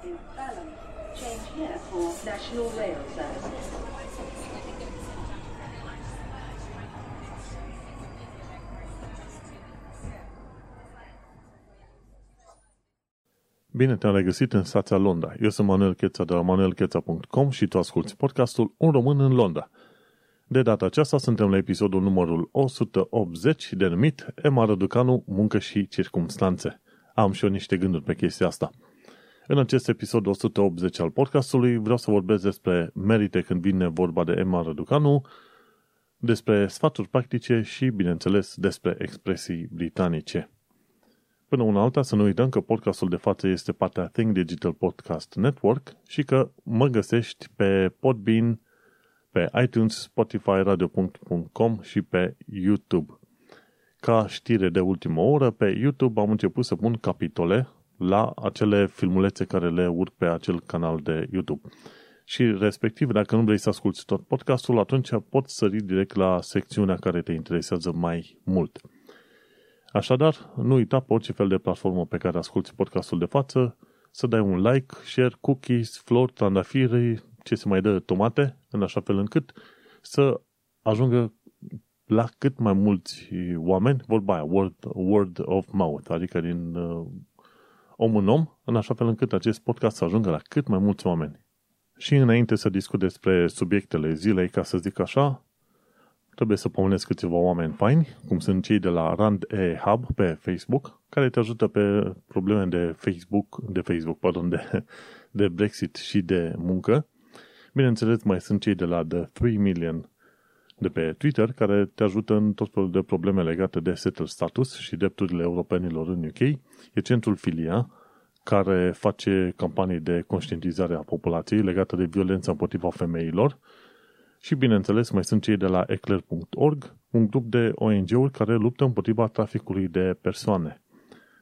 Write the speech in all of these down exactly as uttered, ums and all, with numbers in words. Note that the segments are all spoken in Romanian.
Change here for National Rail Services. Bine te-am regăsit în stația Londra. Eu sunt Manuel Cheța de la manuel cheța punct com și tu asculti podcastul Un Român în Londra. De data aceasta suntem la episodul numărul o sută optzeci denumit Emma Raducanu, muncă și circumstanțe. Am și eu niște gânduri pe chestia asta. În acest episod o sută optzeci al podcastului vreau să vorbesc despre merite când vine vorba de Emma Raducanu, despre sfaturi practice și, bineînțeles, despre expresii britanice. Până una alta, să nu uităm că podcastul de față este partea Think Digital Podcast Network și că mă găsești pe Podbean, pe iTunes, Spotify, radio punct com și pe YouTube. Ca știre de ultimă oră, pe YouTube am început să pun capitole la acele filmulețe care le urc pe acel canal de YouTube. Și respectiv, dacă nu vrei să asculti tot podcastul, atunci poți sări direct la secțiunea care te interesează mai mult. Așadar, nu uita pe orice fel de platformă pe care asculti podcastul de față, să dai un like, share, cookies, flori, trandafiri, ce se mai dă, tomate, în așa fel încât să ajungă la cât mai mulți oameni, vorba aia, word, word of mouth, adică din uh, om în om, în așa fel încât acest podcast să ajungă la cât mai mulți oameni. Și înainte să discut despre subiectele zilei, ca să zic așa, trebuie să pomenesc câțiva oameni faini, cum sunt cei de la Rand E Hub pe Facebook, care te ajută pe probleme de Facebook, de Facebook, pardon, de, de Brexit și de muncă. Bineînțeles, mai sunt cei de la The Three Million de pe Twitter, care te ajută în tot felul de probleme legate de settled status și drepturile europenilor în U K. E Centrul Filia, care face campanii de conștientizare a populației legată de violența împotriva femeilor. Și, bineînțeles, mai sunt cei de la e clair punct org, un grup de O N G-uri care luptă împotriva traficului de persoane.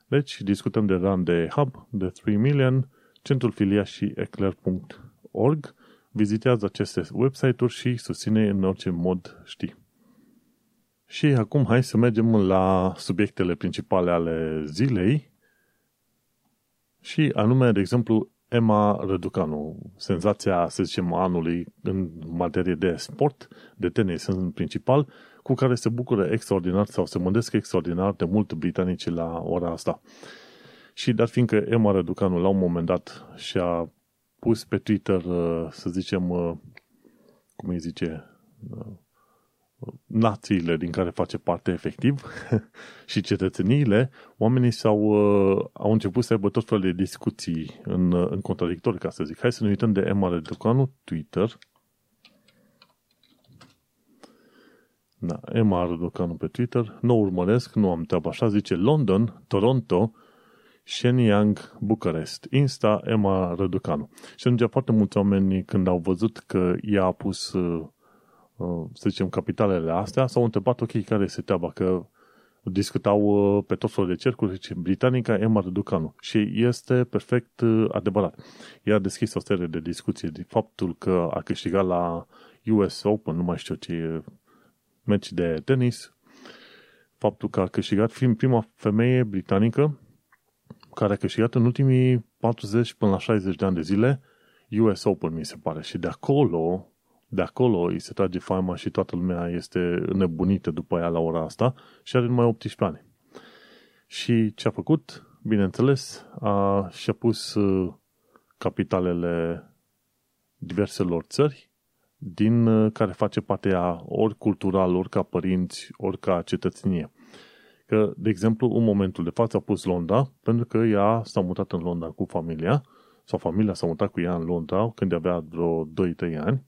Deci, discutăm de Rand E Hub, de trei Million, Centrul Filia și e clair punct org. Vizitează aceste website-uri și susține în orice mod știi. Și acum hai să mergem la subiectele principale ale zilei și anume, de exemplu, Emma Raducanu, senzația, să zicem, anului în materie de sport, de tenis în principal, cu care se bucură extraordinar sau se mândesc extraordinar de mult britanicii la ora asta. Și dar fiindcă Emma Raducanu la un moment dat și-a pus pe Twitter, să zicem, cum îi zice, națiile din care face parte efectiv și cetățeniile, oamenii s-au, au început să aibă tot felul de discuții în, în contradictor, ca să zic. Hai să ne uităm de Emma Raducanu, Twitter. Da, Emma Raducanu pe Twitter. Nu urmăresc, nu am treabă așa. Zice London, Toronto, Shenyang, București, Insta, Emma Raducanu. Și ajungea foarte mulți oameni când au văzut că ea a pus, să zicem, capitalele astea, s-au întrebat, ok, care este treaba, că discutau pe tot felul de cercuri, zice, Britanica, Emma Raducanu. Și este perfect adevărat. Ea a deschis o serie de discuții de faptul că a câștigat la U S Open, nu mai știu ce, meci de tenis, faptul că a câștigat, fiind prima femeie britanică care a câștigat în ultimii patruzeci până la șaizeci de ani de zile U S Open, mi se pare. Și de acolo, de acolo îi se trage faima și toată lumea este înnebunită după ea la ora asta și are numai optsprezece ani. Și ce a făcut? Bineînțeles, a, și-a pus capitalele diverselor țări din care face parte ea, ori cultural, ori ca părinți, ori ca cetățenie. Că, de exemplu, în momentul de față a pus Londra, pentru că ea s-a mutat în Londra cu familia, sau familia s-a mutat cu ea în Londra când avea vreo doi trei ani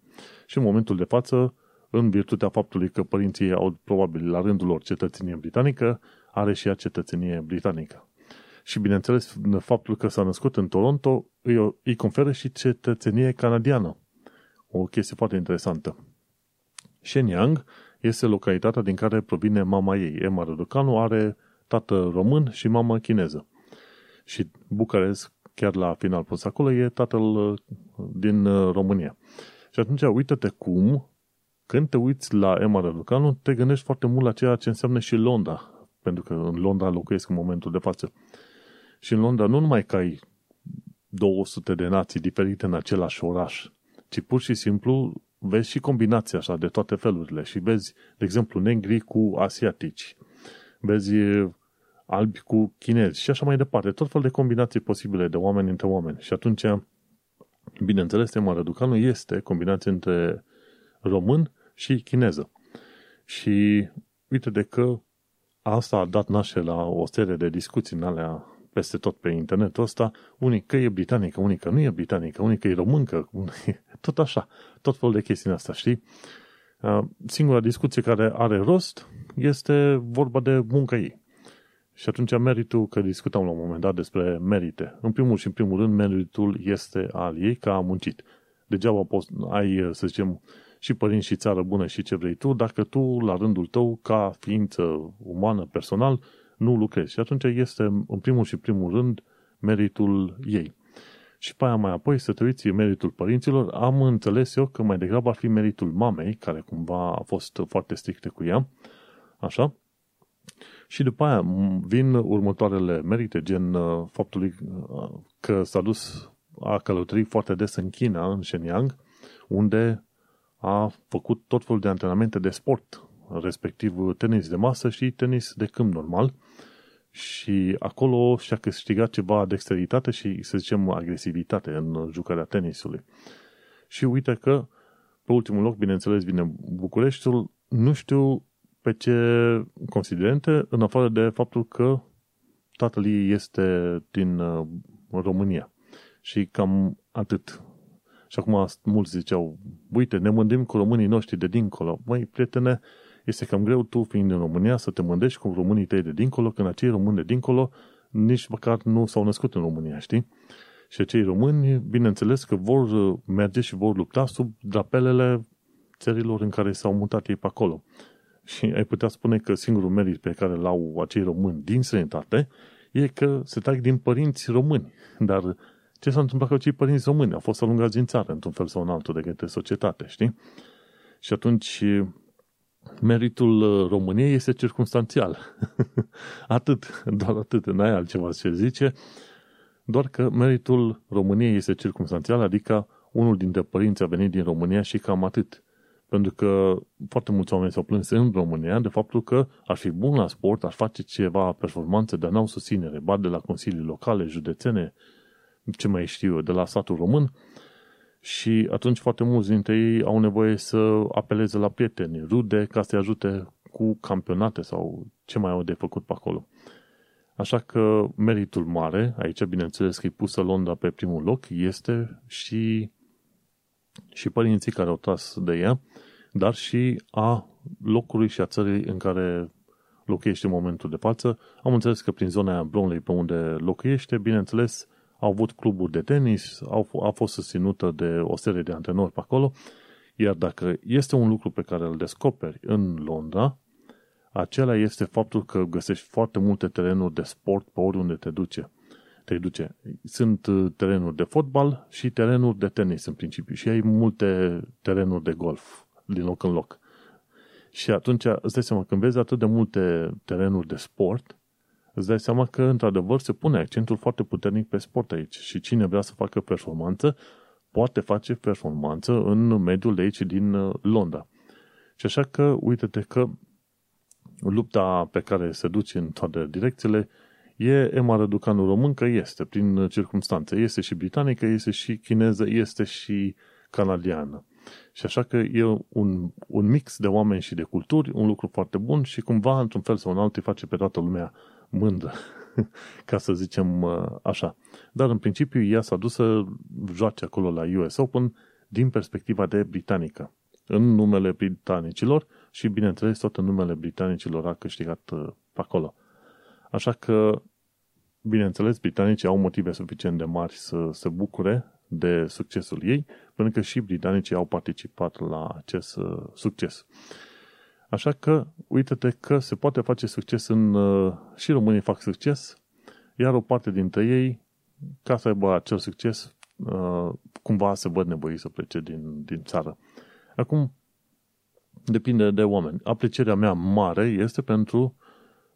și în momentul de față, în virtutea faptului că părinții au probabil la rândul lor cetățenie britanică, are și ea cetățenie britanică. Și, bineînțeles, faptul că s-a născut în Toronto îi, îi conferă și cetățenie canadiană. O chestie foarte interesantă. Shenyang este localitatea din care provine mama ei. Emma Raducanu are tată român și mamă chineză. Și București, chiar la final pus acolo, e tatăl din România. Și atunci, uită-te cum, când te uiți la Emma Raducanu, te gândești foarte mult la ceea ce înseamnă și Londra. Pentru că în Londra locuiesc în momentul de față. Și în Londra nu numai că ai două sute de nații diferite în același oraș, ci pur și simplu vezi și combinații așa de toate felurile și vezi, de exemplu, negri cu asiatici, vezi albi cu chinezi și așa mai departe, tot fel de combinații posibile de oameni între oameni. Și atunci, bineînțeles, Emma Raducanu este combinație între român și chineză. Și uite de că asta a dat naștere la o serie de discuții în alea peste tot pe internetul ăsta, unii că e britanică, unii că nu e britanică, unii că e româncă, unii... tot așa, tot felul de chestii astea, știi? Singura discuție care are rost este vorba de munca ei. Și atunci meritul, că discutam la un moment dat despre merite, în primul și în primul rând meritul este al ei că a muncit. Degeaba poți, ai, să zicem, și părinți și țară bună și ce vrei tu, dacă tu, la rândul tău, ca ființă umană, personal, nu lucrezi. Și atunci este, în primul și primul rând, meritul ei. Și pe aia mai apoi, să te uiți, meritul părinților, am înțeles eu că mai degrabă ar fi meritul mamei, care cumva a fost foarte strictă cu ea, așa. Și după aia vin următoarele merite, gen faptul că s-a dus, a călătorit foarte des în China, în Shenyang, unde a făcut tot felul de antrenamente de sport, respectiv tenis de masă și tenis de câmp normal. Și acolo și-a câștigat ceva dexteritate și, să zicem, agresivitate în jucarea tenisului. Și uite că, pe ultimul loc, bineînțeles, vine Bucureștiul, nu știu pe ce considerente, în afară de faptul că tatăl ei este din România. Și cam atât. Și acum mulți ziceau, uite, ne mândim cu românii noștri de dincolo. Măi, prietene, este cam greu tu, fiind în România, să te mândești cu românii tăi de dincolo, când acei români de dincolo nici măcar nu s-au născut în România, știi? Și acei români, bineînțeles că vor merge și vor lupta sub drapelele țărilor în care s-au mutat ei pe acolo. Și ai putea spune că singurul merit pe care l-au acei români din străinătate e că se trag din părinți români, dar... ce s-a întâmplat cu acei părinți români? Au fost alungați din țară, într-un fel sau în altul, de către societate, știi? Și atunci, meritul României este circumstanțial. Atât, doar atât, n-ai altceva ce zice, doar că meritul României este circumstanțial, adică unul dintre părinți a venit din România și cam atât. Pentru că foarte mulți oameni s-au plâns în România de faptul că ar fi bun la sport, ar face ceva performanță, dar n-au susținere, ba de la consilii locale, județene, ce mai știu eu, de la satul român, și atunci foarte mulți dintre ei au nevoie să apeleze la prieteni, rude, ca să-i ajute cu campionate sau ce mai au de făcut pe acolo. Așa că meritul mare, aici bineînțeles că e pusă Londra pe primul loc, este și, și părinții care au tras de ea, dar și a locului și a țării în care locuiește în momentul de față. Am înțeles că prin zona aia Bromley, pe unde locuiește, bineînțeles, au avut cluburi de tenis, au f- a fost susținută de o serie de antrenori pe acolo, iar dacă este un lucru pe care îl descoperi în Londra, acela este faptul că găsești foarte multe terenuri de sport pe oriunde te duce. Te duce. Sunt terenuri de fotbal și terenuri de tenis în principiu și ai multe terenuri de golf din loc în loc. Și atunci îți dai seama, când vezi atât de multe terenuri de sport, îți dai seama că, într-adevăr, se pune accentul foarte puternic pe sport aici și cine vrea să facă performanță, poate face performanță în mediul de aici din Londra. Și așa că, uite-te că lupta pe care se duce în toate direcțiile e Emma Raducanu româncă, este, prin circumstanțe, este și britanică, este și chineză, este și canadiană. Și așa că e un, un mix de oameni și de culturi, un lucru foarte bun și cumva, într-un fel sau în altul, face pe toată lumea mândră, ca să zicem așa. Dar în principiu ea s-a dus să joace acolo la U S Open din perspectiva de britanică, în numele britanicilor și, bineînțeles, tot în numele britanicilor a câștigat pe acolo. Așa că, bineînțeles, britanicii au motive suficient de mari să se bucure de succesul ei, pentru că și britanicii au participat la acest succes. Așa că, uite-te că se poate face succes în... și românii fac succes, iar o parte dintre ei, ca să aibă acel succes, cumva se văd nevoiți să plece din, din țară. Acum, depinde de oameni. Aprecierea mea mare este pentru,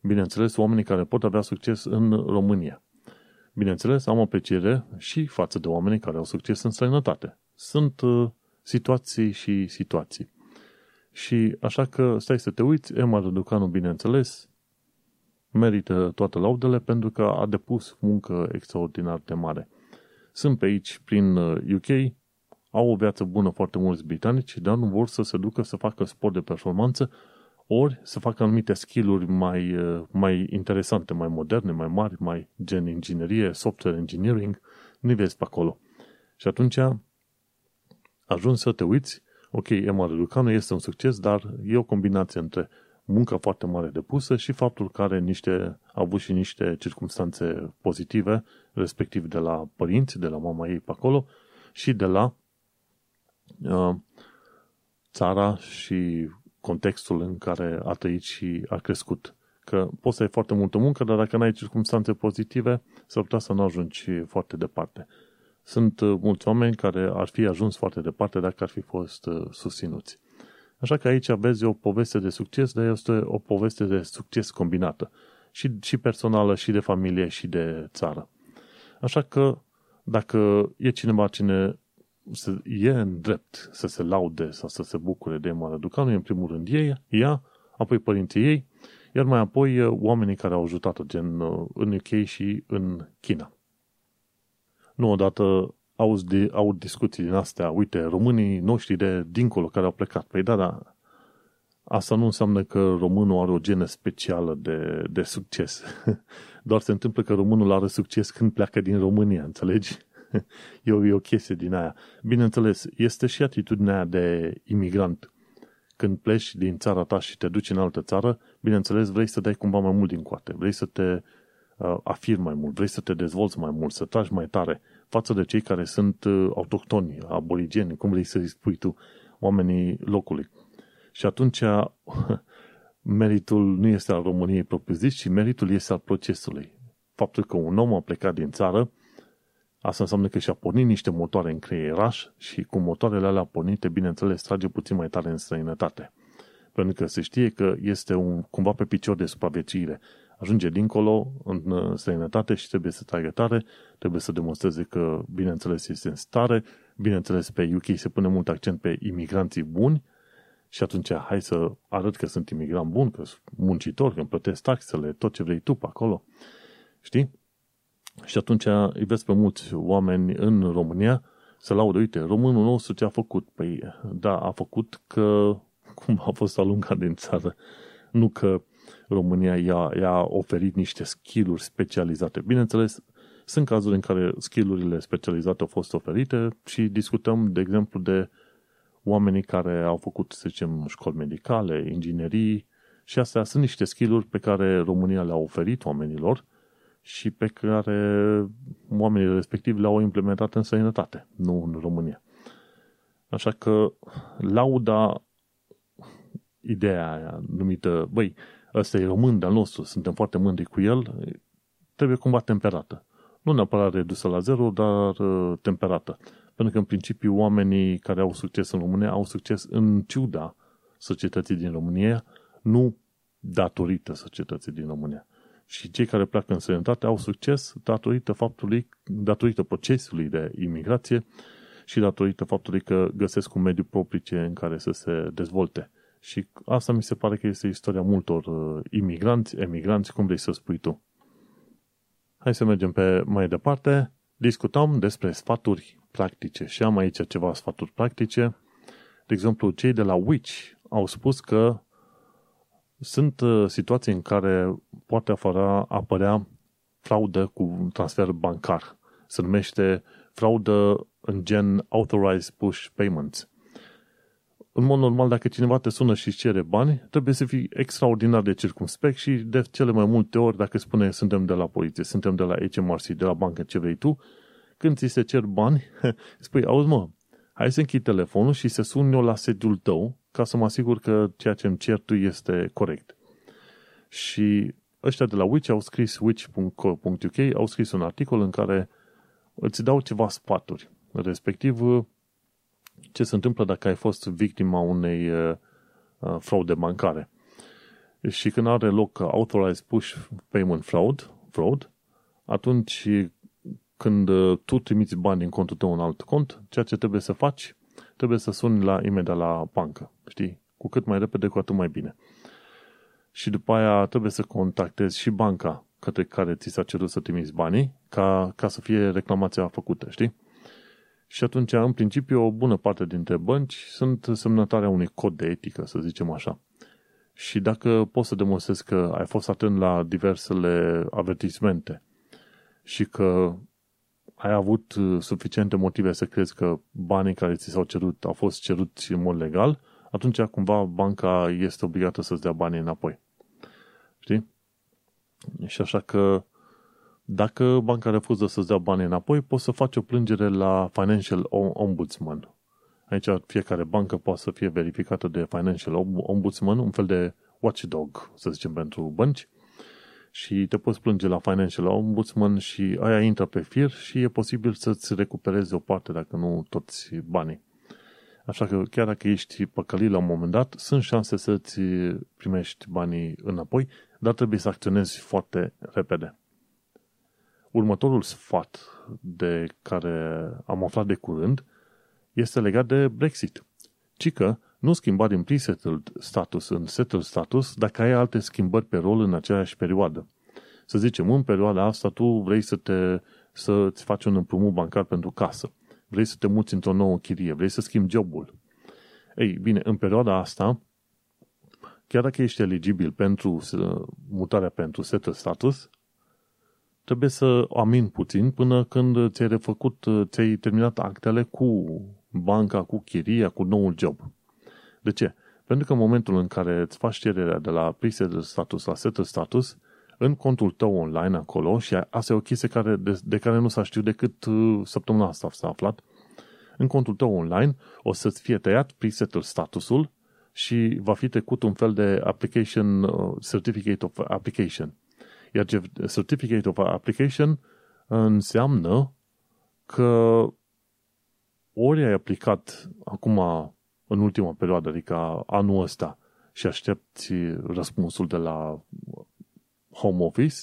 bineînțeles, oamenii care pot avea succes în România. Bineînțeles, am apreciere și față de oamenii care au succes în străinătate. Sunt uh, situații și situații. Și așa că stai să te uiți, Emma Raducanu, bineînțeles, merită toate laudele pentru că a depus muncă extraordinar de mare. Sunt pe aici, prin U K, au o viață bună foarte mulți britanici, dar nu vor să se ducă să facă sport de performanță, ori să facă anumite skill-uri mai, mai interesante, mai moderne, mai mari, mai gen inginerie, software engineering, nu vezi pe acolo. Și atunci ajungi să te uiți, ok, Emma Raducanu este un succes, dar e o combinație între munca foarte mare depusă și faptul că are niște, a avut și niște circumstanțe pozitive, respectiv de la părinți, de la mama ei pe acolo și de la uh, țara și contextul în care a trăit și a crescut. Că poți să ai foarte multă muncă, dar dacă n-ai circumstanțe pozitive, s-ar putea să nu ajungi foarte departe. Sunt mulți oameni care ar fi ajuns foarte departe dacă ar fi fost susținuți. Așa că aici aveți o poveste de succes, dar este o poveste de succes combinată. Și, și personală, și de familie, și de țară. Așa că dacă e cineva cine e în drept să se laude sau să se bucure de Emma Raducanu, în primul rând ei, ea, apoi părinții ei, iar mai apoi oamenii care au ajutat-o, gen în U K și în China. Nu odată auzi de, au discuții din astea, uite, românii noștri de dincolo care au plecat. Păi da, da, asta nu înseamnă că românul are o genă specială de, de succes. Doar se întâmplă că românul are succes când pleacă din România, înțelegi? E o chestie din aia. Bineînțeles, este și atitudinea aia de imigrant. Când pleci din țara ta și te duci în altă țară, bineînțeles, vrei să dai cumva mai mult din coate, vrei să te uh, afirmi mai mult, vrei să te dezvolți mai mult, să tragi mai tare față de cei care sunt uh, autohtoni, aborigeni, cum vrei să-i spui tu, oamenii locului. Și atunci uh, meritul nu este al României propriu-zis, ci meritul este al procesului. Faptul că un om a plecat din țară, asta înseamnă că și-a pornit niște motoare în creieraș și cu motoarele alea pornite, bineînțeles, trage puțin mai tare în străinătate. Pentru că se știe că este un, cumva pe picior de supraviețuire. Ajunge dincolo, în străinătate și trebuie să tragă tare, trebuie să demonstreze că, bineînțeles, este în stare, bineînțeles, pe U K se pune mult accent pe imigranții buni și atunci hai să arăt că sunt imigrant bun, că sunt muncitor, că îmi plătesc taxele, tot ce vrei tu pe acolo. Știi? Și atunci îi vezi pe mulți oameni în România să laudă, uite, românul nostru ce a făcut? Păi da, a făcut că cum a fost alungat din țară. Nu că România i-a, i-a oferit niște skill-uri specializate. Bineînțeles, sunt cazuri în care skill-urile specializate au fost oferite și discutăm, de exemplu, de oamenii care au făcut, să zicem, școli medicale, inginerii și astea sunt niște skill-uri pe care România le-a oferit oamenilor și pe care oamenii respectivi le-au implementat în străinătate, nu în România. Așa că lauda ideea aia numită, băi, ăsta e român de-al nostru, suntem foarte mândri cu el, trebuie cumva temperată. Nu neapărat redusă la zero, dar temperată. Pentru că, în principiu, oamenii care au succes în România au succes în ciuda societății din România, nu datorită societății din România. Și cei care pleacă în străinătate au succes datorită faptului, datorită procesului de imigrație și datorită faptului că găsesc un mediu propice în care să se dezvolte. Și asta mi se pare că este istoria multor imigranți, emigranți, cum vrei să spui tu. Hai să mergem pe mai departe. Discutăm despre sfaturi practice și am aici ceva sfaturi practice. De exemplu, cei de la Which au spus că sunt situații în care poate apărea, apărea fraudă cu transfer bancar. Se numește fraudă în gen Authorized Push Payments. În mod normal, dacă cineva te sună și cere bani, trebuie să fii extraordinar de circumspect și de cele mai multe ori, dacă spune suntem de la poliție, suntem de la H M R C, de la bancă, ce vrei tu, când ți se cer bani, spui, auzi mă, hai să închid telefonul și să sun eu la sediul tău ca să mă asigur că ceea ce îmi cer tu este corect. Și ăștia de la Which au scris, which punct co punct u k, au scris un articol în care îți dau ceva sfaturi, respectiv ce se întâmplă dacă ai fost victima unei uh, fraude bancare. Și când are loc Authorized Push Payment Fraud, fraud atunci când tu trimiți bani din contul tău în alt cont, ceea ce trebuie să faci, trebuie să suni la imediat la bancă, știi? Cu cât mai repede, cu atât mai bine. Și după aia trebuie să contactezi și banca către care ți s-a cerut să trimiți banii, ca, ca să fie reclamația făcută, știi? Și atunci, în principiu, o bună parte dintre bănci sunt semnătarea unui cod de etică, să zicem așa. Și dacă poți să demonstrezi că ai fost atent la diversele avertismente și că ai avut suficiente motive să crezi că banii care ți s-au cerut au fost ceruți în mod legal, atunci cumva banca este obligată să-ți dea banii înapoi. Știi? Și așa că dacă banca refuză să-ți dea banii înapoi, poți să faci o plângere la Financial Ombudsman. Aici fiecare bancă poate să fie verificată de Financial Ombudsman, un fel de watchdog, să zicem, pentru bănci. Și te poți plânge la Financial Ombudsman și aia intră pe fir și e posibil să-ți recuperezi o parte, dacă nu toți banii. Așa că chiar dacă ești păcălit la un moment dat, sunt șanse să-ți primești banii înapoi, dar trebuie să acționezi foarte repede. Următorul sfat de care am aflat de curând este legat de Brexit. Cică, nu schimba din pre-settled status în settled status dacă ai alte schimbări pe rol în aceeași perioadă. Să zicem, în perioada asta tu vrei să te, să-ți faci un împrumut bancar pentru casă. Vrei să te muți într-o nouă chirie, vrei să schimbi jobul. Ei, bine, în perioada asta, chiar dacă ești eligibil pentru mutarea pentru settled status, trebuie să amini puțin până când ți-ai refăcut, ți-ai terminat actele cu banca, cu chiria, cu noul job. De ce? Pentru că în momentul în care îți faci cererea de la pre-settled status la settled status, în contul tău online acolo, și asta e o chestie care, de, de care nu s-a știut decât săptămâna asta s-a aflat, în contul tău online o să-ți fie tăiat pre-settled statusul și va fi trecut un fel de application, certificate of application. Iar Certificate of Application înseamnă că ori ai aplicat acum în ultima perioadă, adică anul ăsta, și aștepți răspunsul de la Home Office,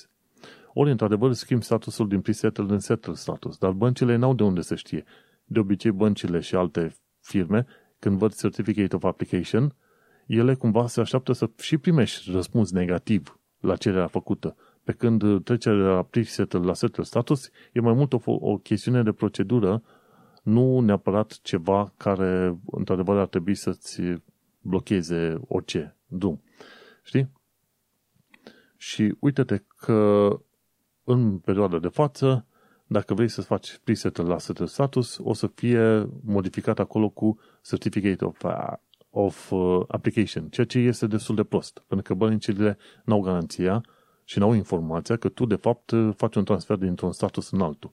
ori într-adevăr schimbi statusul din pre-settled în settled status. Dar băncile n-au de unde să știe. De obicei, băncile și alte firme, când văd Certificate of Application, ele cumva se așteaptă să și primești răspuns negativ la cererea făcută. Pe când trecerea de la pre-settled la settled status e mai mult o, o chestiune de procedură, nu neapărat ceva care, într-adevăr, ar trebui să-ți blocheze orice drum. Știi? Și uite-te că în perioada de față, dacă vrei să faci pre-settled la settled status, o să fie modificat acolo cu Certificate of, of Application, ceea ce este destul de prost, pentru că băncile n-au garanția și n-au informația că tu, de fapt, faci un transfer dintr-un status în altul.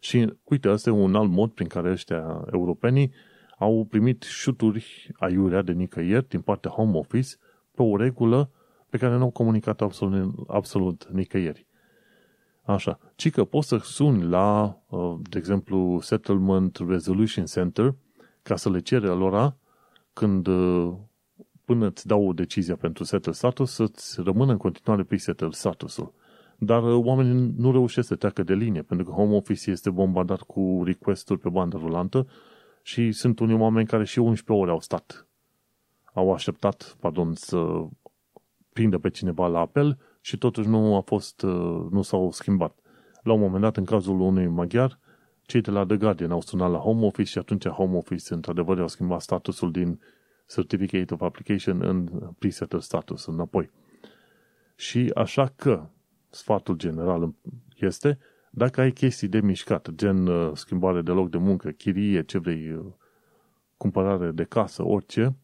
Și, uite, asta e un alt mod prin care ăștia europenii au primit șuturi aiurea de nicăieri din partea Home Office pe o regulă pe care n-au comunicat absolut, absolut nicăieri. Așa. Ci că poți să suni la, de exemplu, Settlement Resolution Center ca să le cere alora când... până îți dau o decizie pentru settled status, să-ți rămână în continuare pe settled statusul. Dar oamenii nu reușesc să treacă de linie, pentru că Home Office este bombardat cu request-uri pe bandă rulantă și sunt unii oameni care și unsprezece ore au stat. Au așteptat, pardon, să prindă pe cineva la apel și totuși nu a fost, nu s-au schimbat. La un moment dat, în cazul unui maghiar, cei de la The Guardian au sunat la Home Office și atunci Home Office, într-adevăr, au schimbat statusul din Certificate of Application în pre-settled status, înapoi. Și așa că sfatul general este, dacă ai chestii de mișcat, gen schimbare de loc de muncă, chirie, ce vrei, cumpărare de casă, orice,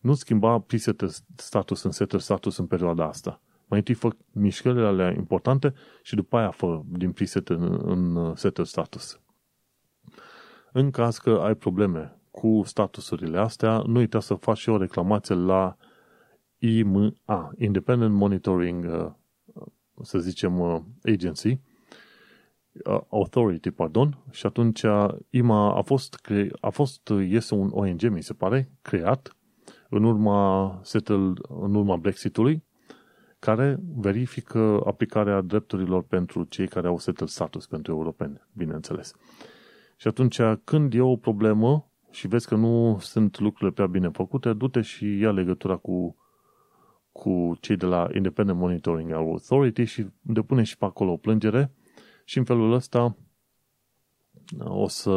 nu schimba pre-settled status în settled status în perioada asta. Mai întâi fă mișcările alea importante și după aia fă din pre-settled în settled status. În caz că ai probleme cu statusurile astea, nu uita să faci și o reclamație la I M A, Independent Monitoring, să zicem, Agency, Authority, pardon, și atunci I M A a fost, cre- a fost este un O N G, mi se pare, creat în urma, settled, în urma Brexit-ului, care verifică aplicarea drepturilor pentru cei care au settled status, pentru europeni, bineînțeles. Și atunci, când e o problemă și vezi că nu sunt lucrurile prea bine făcute, du-te și ia legătura cu, cu cei de la Independent Monitoring Authority și depune și pe acolo o plângere și în felul ăsta o să,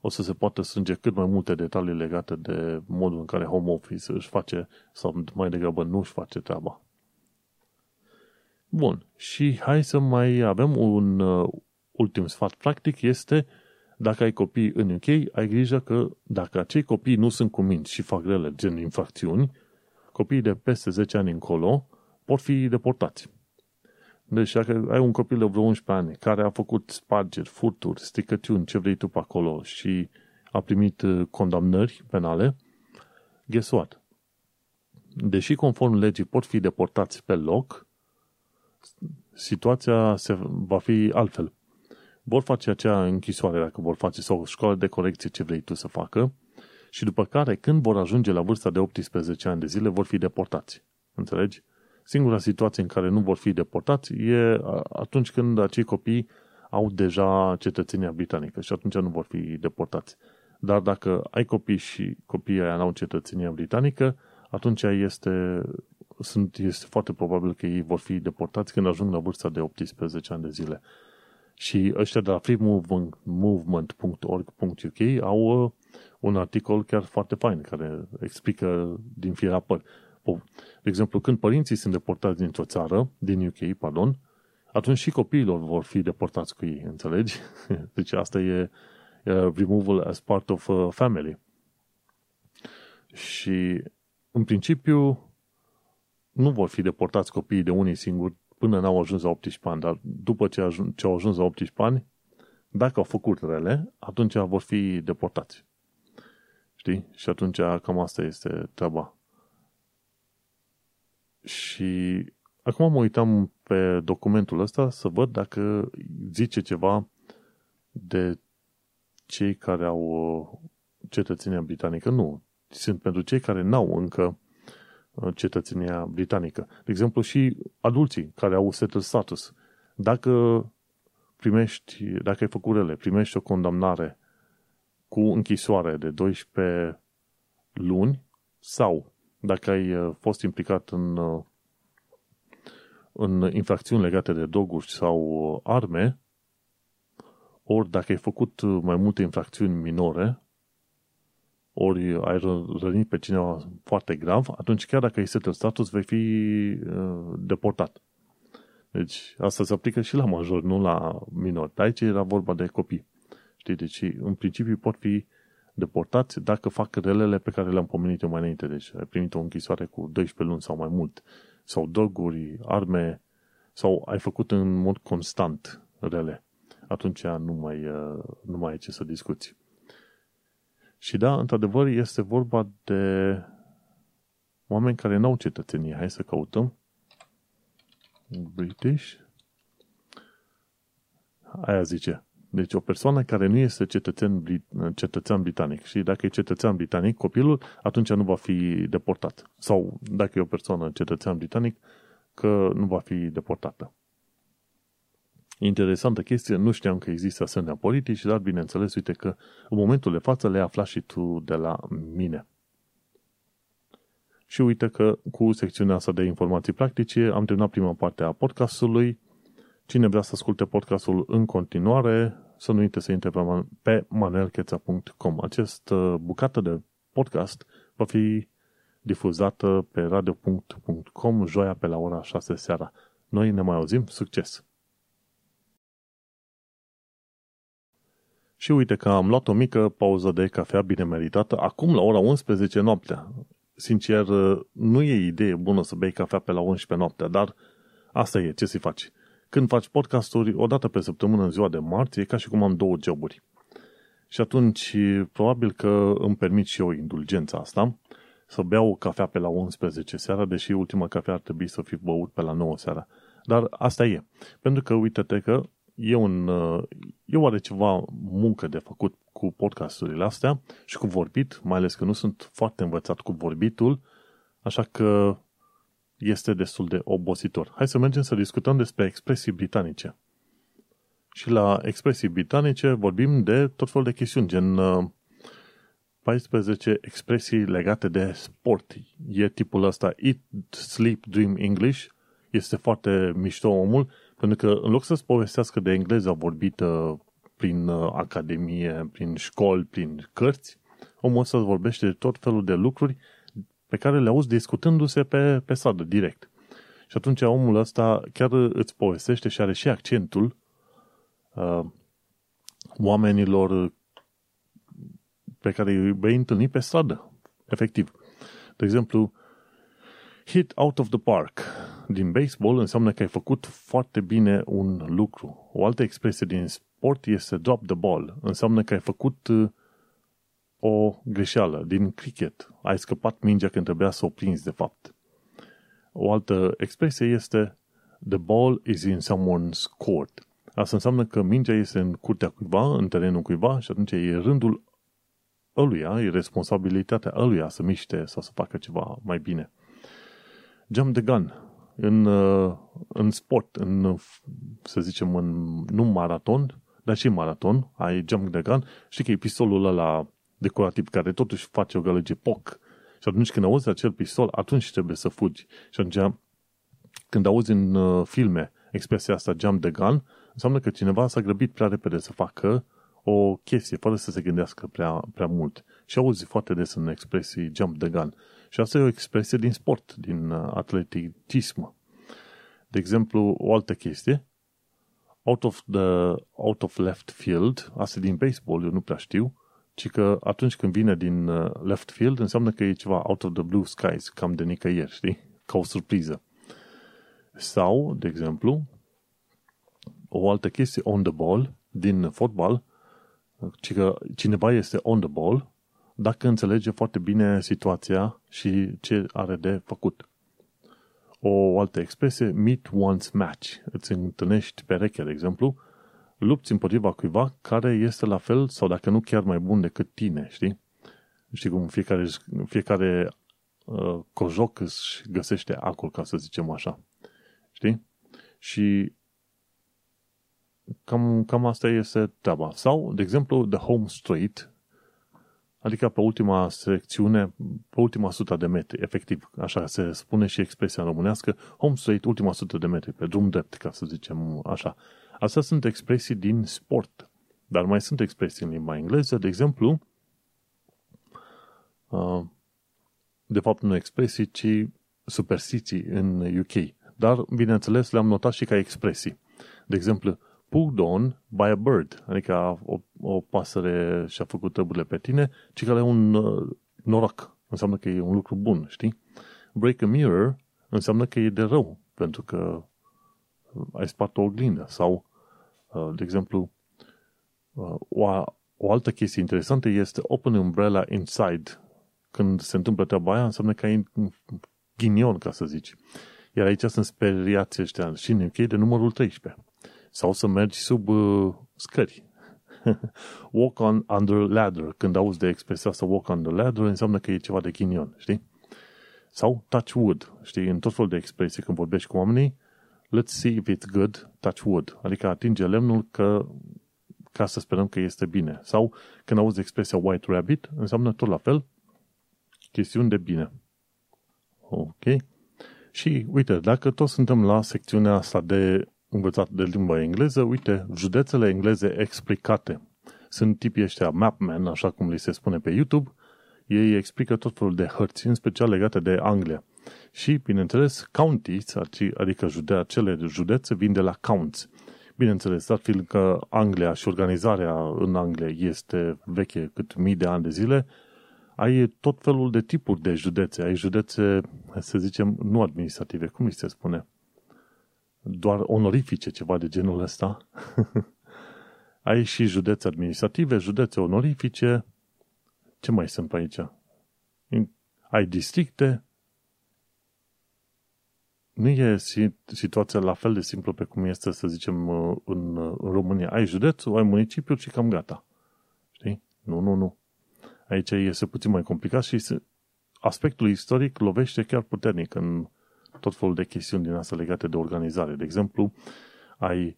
o să se poată strânge cât mai multe detalii legate de modul în care home office își face sau mai degrabă nu își face treaba. Bun, și hai să mai avem un ultim sfat practic, este dacă ai copii în U K, ai grijă că dacă acei copii nu sunt cuminți și fac rele, gen infracțiuni, copiii de peste zece ani încolo pot fi deportați. Deci dacă ai un copil de vreo unsprezece ani care a făcut spargeri, furturi, stricăciuni, ce vrei tu pe acolo și a primit condamnări penale, guess what? Deși conform legii pot fi deportați pe loc, situația se va fi altfel. Vor face acea închisoare dacă vor face sau școală de corecție ce vrei tu să facă și după care când vor ajunge la vârsta de optsprezece ani de zile vor fi deportați. Înțelegi? Singura situație în care nu vor fi deportați e atunci când acei copii au deja cetățenia britanică și atunci nu vor fi deportați. Dar dacă ai copii și copiii aia n-au cetățenia britanică, atunci este, sunt, este foarte probabil că ei vor fi deportați când ajung la vârsta de optsprezece ani de zile. Și ăștia de la free movement punct org punct u k au un articol chiar foarte fain care explică din fier la păr. De exemplu, când părinții sunt deportați dintr-o țară, din U K, pardon, atunci și copiilor vor fi deportați cu ei, înțelegi? Deci asta e removal as part of family. Și, în principiu, nu vor fi deportați copiii de unii singuri până n-au ajuns la optsprezece ani, dar după ce, ajun- ce au ajuns la optsprezece ani, dacă au făcut rele, atunci vor fi deportați. Știi? Și atunci cam asta este treaba. Și acum mă uitam pe documentul ăsta să văd dacă zice ceva de cei care au cetățenia britanică. Nu. Sunt pentru cei care n-au încă cetățenia britanică. De exemplu, și adulții care au settled status. Dacă primești, dacă ai făcut rele, primești o condamnare cu închisoare de doisprezece luni sau dacă ai fost implicat în, în infracțiuni legate de droguri sau arme, ori dacă ai făcut mai multe infracțiuni minore, ori ai rănit pe cineva foarte grav, atunci chiar dacă ai settled status, vei fi deportat. Deci asta se aplică și la majori, nu la minori. De aici era vorba de copii. Știi? Deci în principiu pot fi deportați dacă fac relele pe care le-am pomenit eu mai înainte. Deci ai primit o închisoare cu doisprezece luni sau mai mult, sau droguri, arme, sau ai făcut în mod constant rele. Atunci nu mai, nu mai ai ce să discuți. Și da, într-adevăr, este vorba de oameni care n-au cetățenie. Hai să căutăm. British. Aia zice. Deci o persoană care nu este cetățean, cetățean britanic. Și dacă e cetățean britanic, copilul, atunci nu va fi deportat. Sau dacă e o persoană cetățean britanic, că nu va fi deportată. Interesantă chestie, nu știam că există asemenea politici, dar bineînțeles, uite că în momentul de față le-ai aflat și tu de la mine. Și uite că cu secțiunea asta de informații practice am terminat prima parte a podcastului. Cine vrea să asculte podcastul în continuare, să nu uite să intre pe manuel cheța punct com. Această bucată de podcast va fi difuzată pe radio punct com joia pe la ora șase seara. Noi ne mai auzim, succes! Și uite că am luat o mică pauză de cafea bine meritată, acum la ora unsprezece noaptea. Sincer, nu e idee bună să bei cafea pe la unsprezece noaptea, dar asta e, ce să-i faci? Când faci podcasturi o dată pe săptămână în ziua de marți, e ca și cum am două joburi. Și atunci, probabil că îmi permit și eu indulgența asta, să beau cafea pe la unsprezece seara, deși ultima cafea ar trebui să fi băut pe la nouă seara. Dar asta e, pentru că uite-te că E, un, e oare ceva muncă de făcut cu podcasturile astea și cu vorbit, mai ales că nu sunt foarte învățat cu vorbitul, așa că este destul de obositor. Hai să mergem să discutăm despre expresii britanice. Și la expresii britanice vorbim de tot felul de chestiuni, gen paisprezece expresii legate de sport. E tipul ăsta, Eat, Sleep, Dream English. Este foarte mișto omul, pentru că în loc să-ți povestească de engleza vorbită prin academie, prin școli, prin cărți, omul ăsta vorbește de tot felul de lucruri pe care le auzi discutându-se pe, pe stradă, direct. Și atunci omul ăsta chiar îți povestește și are și accentul uh, oamenilor pe care îi vei întâlni pe stradă, efectiv. De exemplu, hit out of the park din baseball înseamnă că ai făcut foarte bine un lucru. O altă expresie din sport este drop the ball, înseamnă că ai făcut o greșeală. Din cricket, ai scăpat mingea când trebuia să o prinzi, de fapt. O altă expresie este the ball is in someone's court. Asta înseamnă că mingea este în curtea cuiva, în terenul cuiva, și atunci e rândul ăluia, e responsabilitatea ăluia să miște sau să facă ceva mai bine. Jump the gun. În, în sport, în, să zicem, în, nu maraton, dar și maraton, ai jump the gun, știi că e pistolul ăla decorativ care totuși face o gălăgie, poc. Și atunci când auzi acel pistol, atunci trebuie să fugi. Și atunci, când auzi în filme expresia asta, jump the gun, înseamnă că cineva s-a grăbit prea repede să facă o chestie, fără să se gândească prea, prea mult. Și auzi foarte des în expresii jump the gun. Și asta e o expresie din sport, din atleticism. De exemplu, o altă chestie, out of, the, out of left field, asta din baseball, eu nu prea știu, ci că atunci când vine din left field, înseamnă că e ceva out of the blue skies, cam de nicăieri, știi? Ca o surpriză. Sau, de exemplu, o altă chestie, on the ball, din fotbal, ci că cineva este on the ball, dacă înțelege foarte bine situația și ce are de făcut. O altă expresie, meet one's match. Îți întâlnești perechea, de exemplu, lupți împotriva cuiva care este la fel sau dacă nu chiar mai bun decât tine, știi? Știi cum fiecare, fiecare uh, cojoc își găsește acul, ca să zicem așa. Știi? Și cam, cam asta este treaba. Sau, de exemplu, the home straight, adică pe ultima secțiune, pe ultima sută de metri, efectiv, așa se spune și expresia românească, home straight, ultima sută de metri, pe drum drept, ca să zicem așa. Astea sunt expresii din sport, dar mai sunt expresii în limba engleză, de exemplu, de fapt nu expresii, ci superstiții în U K, dar, bineînțeles, le-am notat și ca expresii. De exemplu, pulled on by a bird, adică o, o pasăre și-a făcut treburile pe tine, ci că are un uh, noroc, înseamnă că e un lucru bun, știi? Break a mirror înseamnă că e de rău, pentru că ai spart o oglindă. Sau, uh, de exemplu, uh, o, o altă chestie interesantă este open umbrella inside. Când se întâmplă treaba aia, înseamnă că ai ghinion, ca să zici. Iar aici sunt speriații ăștia și în U K de numărul treisprezece. Sau să mergi sub uh, scări. Walk on under ladder. Când auzi de expresia asta, walk on the ladder, înseamnă că e ceva de ghinion, știi? Sau touch wood, știi? În tot felul de expresii, când vorbești cu oamenii, let's see if it's good, touch wood. Adică atinge lemnul că, ca să sperăm că este bine. Sau când auzi expresia white rabbit, înseamnă tot la fel chestiuni de bine. Ok. Și uite, dacă toți suntem la secțiunea asta de învățat de limba engleză, uite, județele engleze explicate. Sunt tipii ăștia, mapmen, așa cum li se spune pe YouTube. Ei explică tot felul de hărți, în special legate de Anglia. Și, bineînțeles, counties, adică acele județe, vin de la counts. Bineînțeles, dar fiindcă Anglia și organizarea în Anglia este veche cât mii de ani de zile, ai tot felul de tipuri de județe. Ai județe, să zicem, nu administrative, cum li se spune? Doar onorifice, ceva de genul ăsta. Ai și județe administrative, județe onorifice. Ce mai sunt pe aici? Ai districte. Nu e situația la fel de simplă pe cum este, să zicem, în, în România. Ai județul, ai municipiul și cam gata. Știi? Nu, nu, nu. Aici este puțin mai complicat și aspectul istoric lovește chiar puternic în tot felul de chestiuni din asta legate de organizare. De exemplu, ai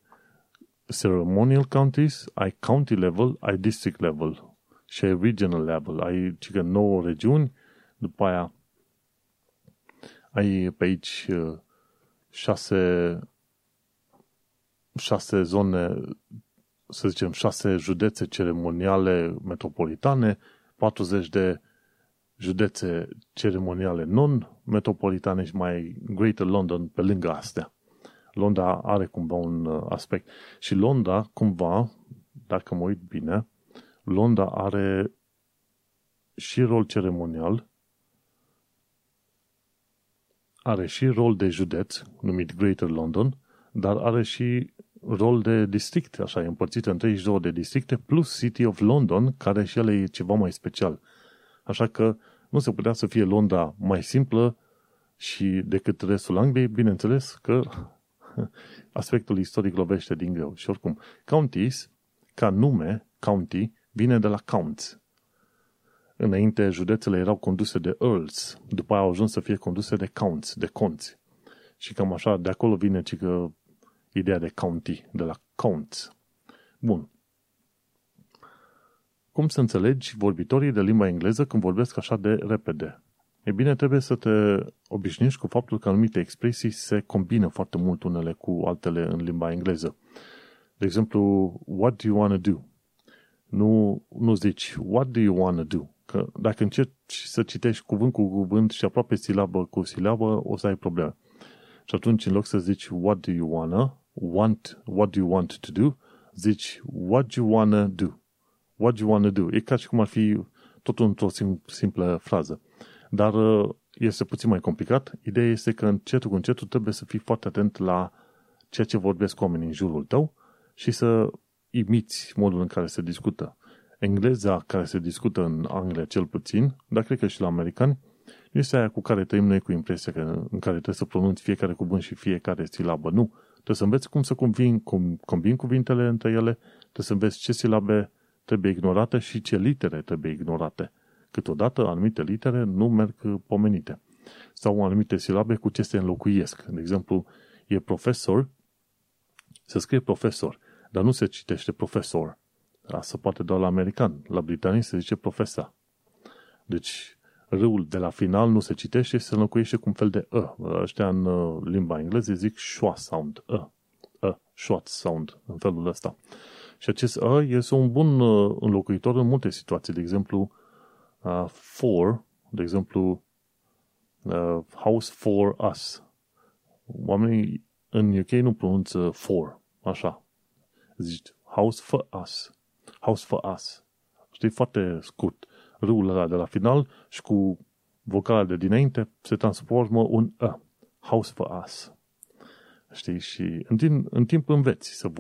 ceremonial counties, ai county level, ai district level și ai regional level. Ai circa nouă regiuni, după aia ai pe aici șase, șase zone, să zicem șase județe ceremoniale metropolitane, patruzeci de județe ceremoniale non-metropolitane și mai Greater London pe lângă astea. Londra are cumva un aspect. Și Londra, cumva, dacă mă uit bine, Londra are și rol ceremonial, are și rol de județ, numit Greater London, dar are și rol de district, așa, e împărțită în treizeci și două de districte, plus City of London, care și el e ceva mai special. Așa că nu se putea să fie Londra mai simplă și decât restul Angliei, bineînțeles că aspectul istoric lovește din greu. Și oricum, counties, ca nume, county, vine de la counts. Înainte, județele erau conduse de earls, după aia au ajuns să fie conduse de counts, de conți. Și cam așa, de acolo vine ci că ideea de county, de la counts. Bun. Cum să înțelegi vorbitorii de limba engleză când vorbesc așa de repede? E bine, trebuie să te obișnuiești cu faptul că anumite expresii se combină foarte mult unele cu altele în limba engleză. De exemplu, what do you wanna do? Nu, nu zici what do you wanna do? Că dacă încerci să citești cuvânt cu cuvânt și aproape silabă cu silabă, o să ai probleme. Și atunci, în loc să zici what do you wanna, want, what do you want to do, zici what do you wanna do. What do you wanna do? E ca și cum ar fi tot într-o simplă frază. Dar este puțin mai complicat. Ideea este că încetul cu încetul trebuie să fii foarte atent la ceea ce vorbesc oamenii în jurul tău și să imiți modul în care se discută. Engleza care se discută în Anglia cel puțin, dar cred că și la americani, este aia cu care trăim noi cu impresia că, în care trebuie să pronunți fiecare cuvânt și fiecare silabă. Nu. Trebuie să înveți cum să combini, cum combini cuvintele între ele, trebuie să înveți ce silabe trebuie ignorate și ce litere trebuie ignorate. Câteodată anumite litere nu merg pomenite. Sau anumite silabe cu ce se înlocuiesc. De exemplu, e profesor, se scrie profesor, dar nu se citește profesor. Asta poate doar la american. La britanic se zice profesa. Deci, râul de la final nu se citește și se înlocuiește cu un fel de ă. Ăștia în limba engleză zic schwa sound. Ă. Ă. Schwa sound. În felul ăsta. Și acest ă este un bun înlocuitor în multe situații. De exemplu, Uh, for, de exemplu, uh, house for us. Oamenii în U K nu pronunță for, așa. Zici house for us. House for us. Știi, foarte scurt. Râul ăla de la final și cu vocala de dinainte se transformă un a. House for us. Știi, și în timp, în timp înveți să,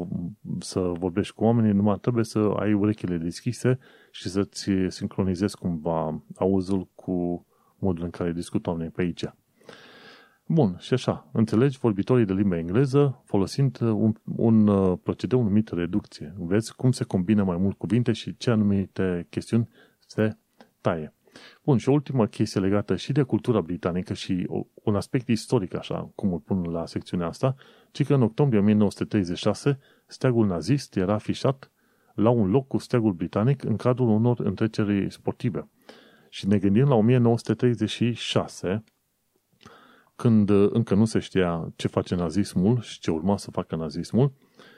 să vorbești cu oamenii, numai trebuie să ai urechile deschise și să-ți sincronizezi cumva auzul cu modul în care discută oamenii pe aici. Bun, și așa, înțelegi vorbitorii de limba engleză folosind un, un procedeu numit reducție. Vezi cum se combină mai mult cuvinte și ce anumite chestiuni se taie. Bun, și o ultimă chestie legată și de cultura britanică și un aspect istoric, așa cum îl pun la secțiunea asta, ci că în octombrie nouăsprezece treizeci și șase, steagul nazist era afișat la un loc cu steagul britanic în cadrul unor întreceri sportive. Și ne gândim la nouăsprezece treizeci și șase, când încă nu se știa ce face nazismul și ce urma să facă nazismul,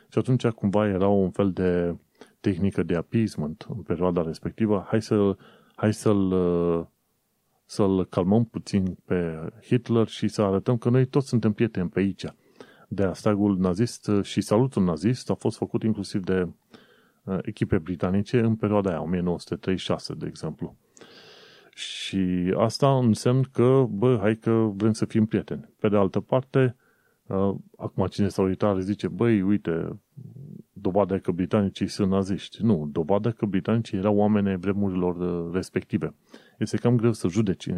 și atunci cumva era un fel de tehnică de appeasement în perioada respectivă. Hai să... Hai să-l, să-l calmăm puțin pe Hitler și să arătăm că noi toți suntem prieteni pe aici. De-aia steagul nazist și salutul nazist a fost făcut inclusiv de echipe britanice în perioada aia, nouăsprezece treizeci și șase, de exemplu. Și asta înseamnă că, bă, hai că vrem să fim prieteni. Pe de altă parte, acum cine s-a uitat zice, băi, uite, dovada că britanicii sunt naziști. Nu, dovada că britanicii erau oameni ai vremurilor respective. Este cam greu să judeci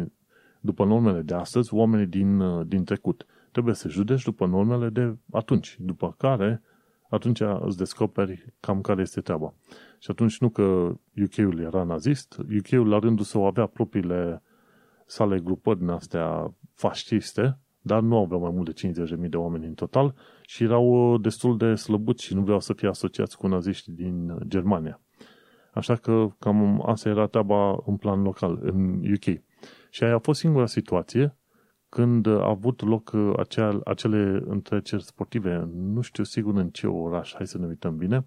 după normele de astăzi oamenii din, din trecut. Trebuie să judeci după normele de atunci, după care atunci îți descoperi cam care este treaba. Și atunci nu că U K-ul era nazist, U K-ul la rândul său avea propriile sale grupări din astea fasciste, dar nu aveau mai mult de cincizeci de mii de oameni în total și erau destul de slăbuți și nu vreau să fie asociați cu naziștii din Germania. Așa că cam asta era treaba în plan local, în U K. Și aia a fost singura situație când a avut loc acea, acele întreceri sportive, nu știu sigur în ce oraș, hai să ne uităm bine.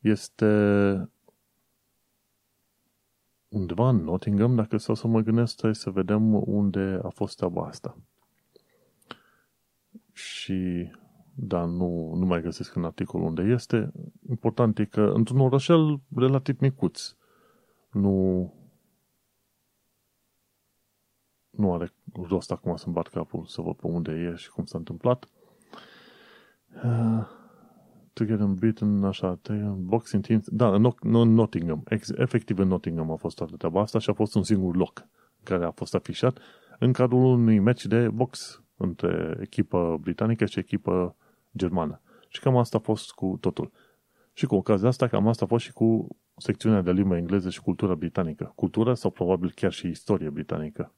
Este undeva în Nottingham, dacă stau să mă gândesc, trebuie să vedem unde a fost treaba asta. Și, da, nu, nu mai găsesc în articol unde este. Important e că într-un orășel relativ micuț, nu... Nu are rost acum să-mi bat capul să văd pe unde e și cum s-a întâmplat. Uh, Together in Britain, așa, boxing team, da, în Nottingham, efectiv în Nottingham a fost toată treaba asta și a fost un singur loc care a fost afișat în cadrul unui meci de box între echipa britanică și echipa germană. Și cam asta a fost cu totul. Și cu ocazia asta, cam asta a fost și cu secțiunea de limba engleză și cultura britanică. Cultura sau probabil chiar și istorie britanică.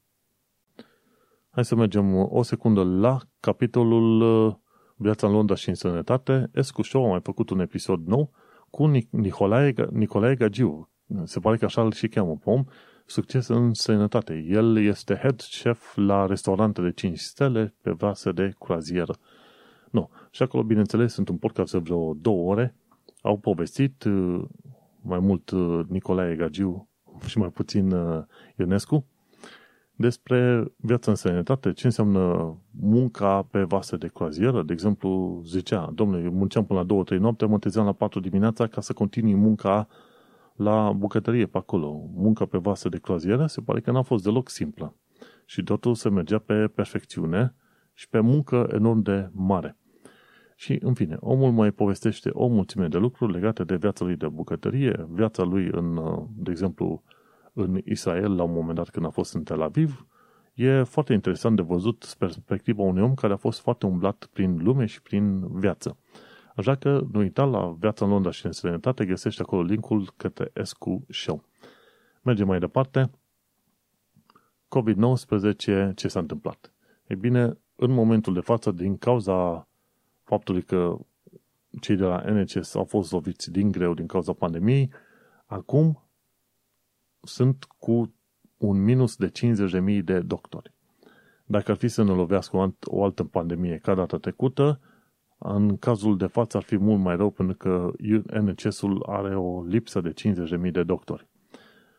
Hai să mergem o secundă la capitolul Viața în Londra și în sănătate. Escu Show a mai făcut un episod nou cu Nicolae, Nicolae Gagiu. Se pare că așa îl și cheamă pe om. Succes în sănătate. El este head chef la restaurante de cinci stele pe vasă de croazieră. No. Și acolo, bineînțeles, sunt un podcast de vreo două ore. Au povestit mai mult Nicolae Gagiu și mai puțin Ionescu despre viața în sănătate, ce înseamnă munca pe vase de croazieră. De exemplu, zicea, domnule, eu munceam până la două trei noapte, mă trezeam la patru dimineața ca să continui munca la bucătărie pe acolo. Munca pe vase de croazieră se pare că n-a fost deloc simplă. Și totul se mergea pe perfecțiune și pe muncă enorm de mare. Și, în fine, omul mai povestește o mulțime de lucruri legate de viața lui de bucătărie, viața lui în, de exemplu, în Israel, la un moment dat când a fost în Tel Aviv. E foarte interesant de văzut perspectiva unui om care a fost foarte umblat prin lume și prin viață. Așa că, nu uita, la Viața în Londra și în Serenitate găsești acolo linkul către Escu Show. Mergem mai departe. covid nouăsprezece, ce s-a întâmplat? Ei bine, în momentul de față, din cauza faptului că cei de la N H S au fost loviți din greu din cauza pandemiei, acum sunt cu un minus de cincizeci de mii de doctori. Dacă ar fi să ne lovească o altă pandemie ca data trecută, în cazul de față ar fi mult mai rău, pentru că N H S-ul are o lipsă de cincizeci de mii de doctori.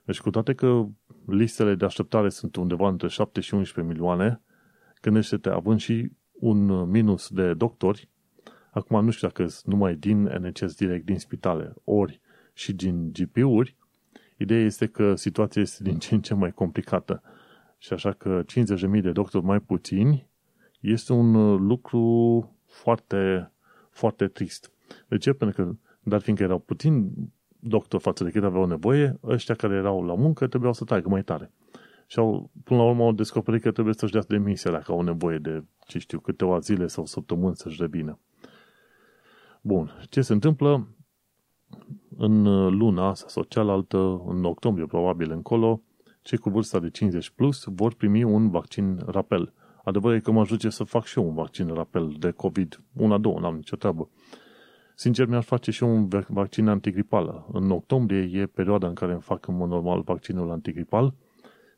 Deci cu toate că listele de așteptare sunt undeva între șapte și unsprezece milioane, gândește-te, având și un minus de doctori, acum nu știu dacă sunt numai din N H S direct din spitale, ori și din G P-uri, ideea este că situația este din ce în ce mai complicată și așa că cincizeci de mii de doctori mai puțini este un lucru foarte, foarte trist. De ce? Pentru că, dar fiindcă erau puțini doctori față de cât aveau nevoie, ăștia care erau la muncă trebuiau să tragă mai tare. Și au, până la urmă au descoperit că trebuie să-și dea demisia dacă au nevoie de, ce știu, câteva zile sau săptămâni să-și revină. Bun, ce se întâmplă? În luna asta sau cealaltă, în octombrie probabil încolo, cei cu vârsta de cincizeci plus vor primi un vaccin rapel. Adevărul e că mă ajunge să fac și eu un vaccin rapel de COVID, una, două, n-am nicio treabă. Sincer, mi-aș face și eu un vaccin antigripal. În octombrie e perioada în care îmi fac în mod normal vaccinul antigripal,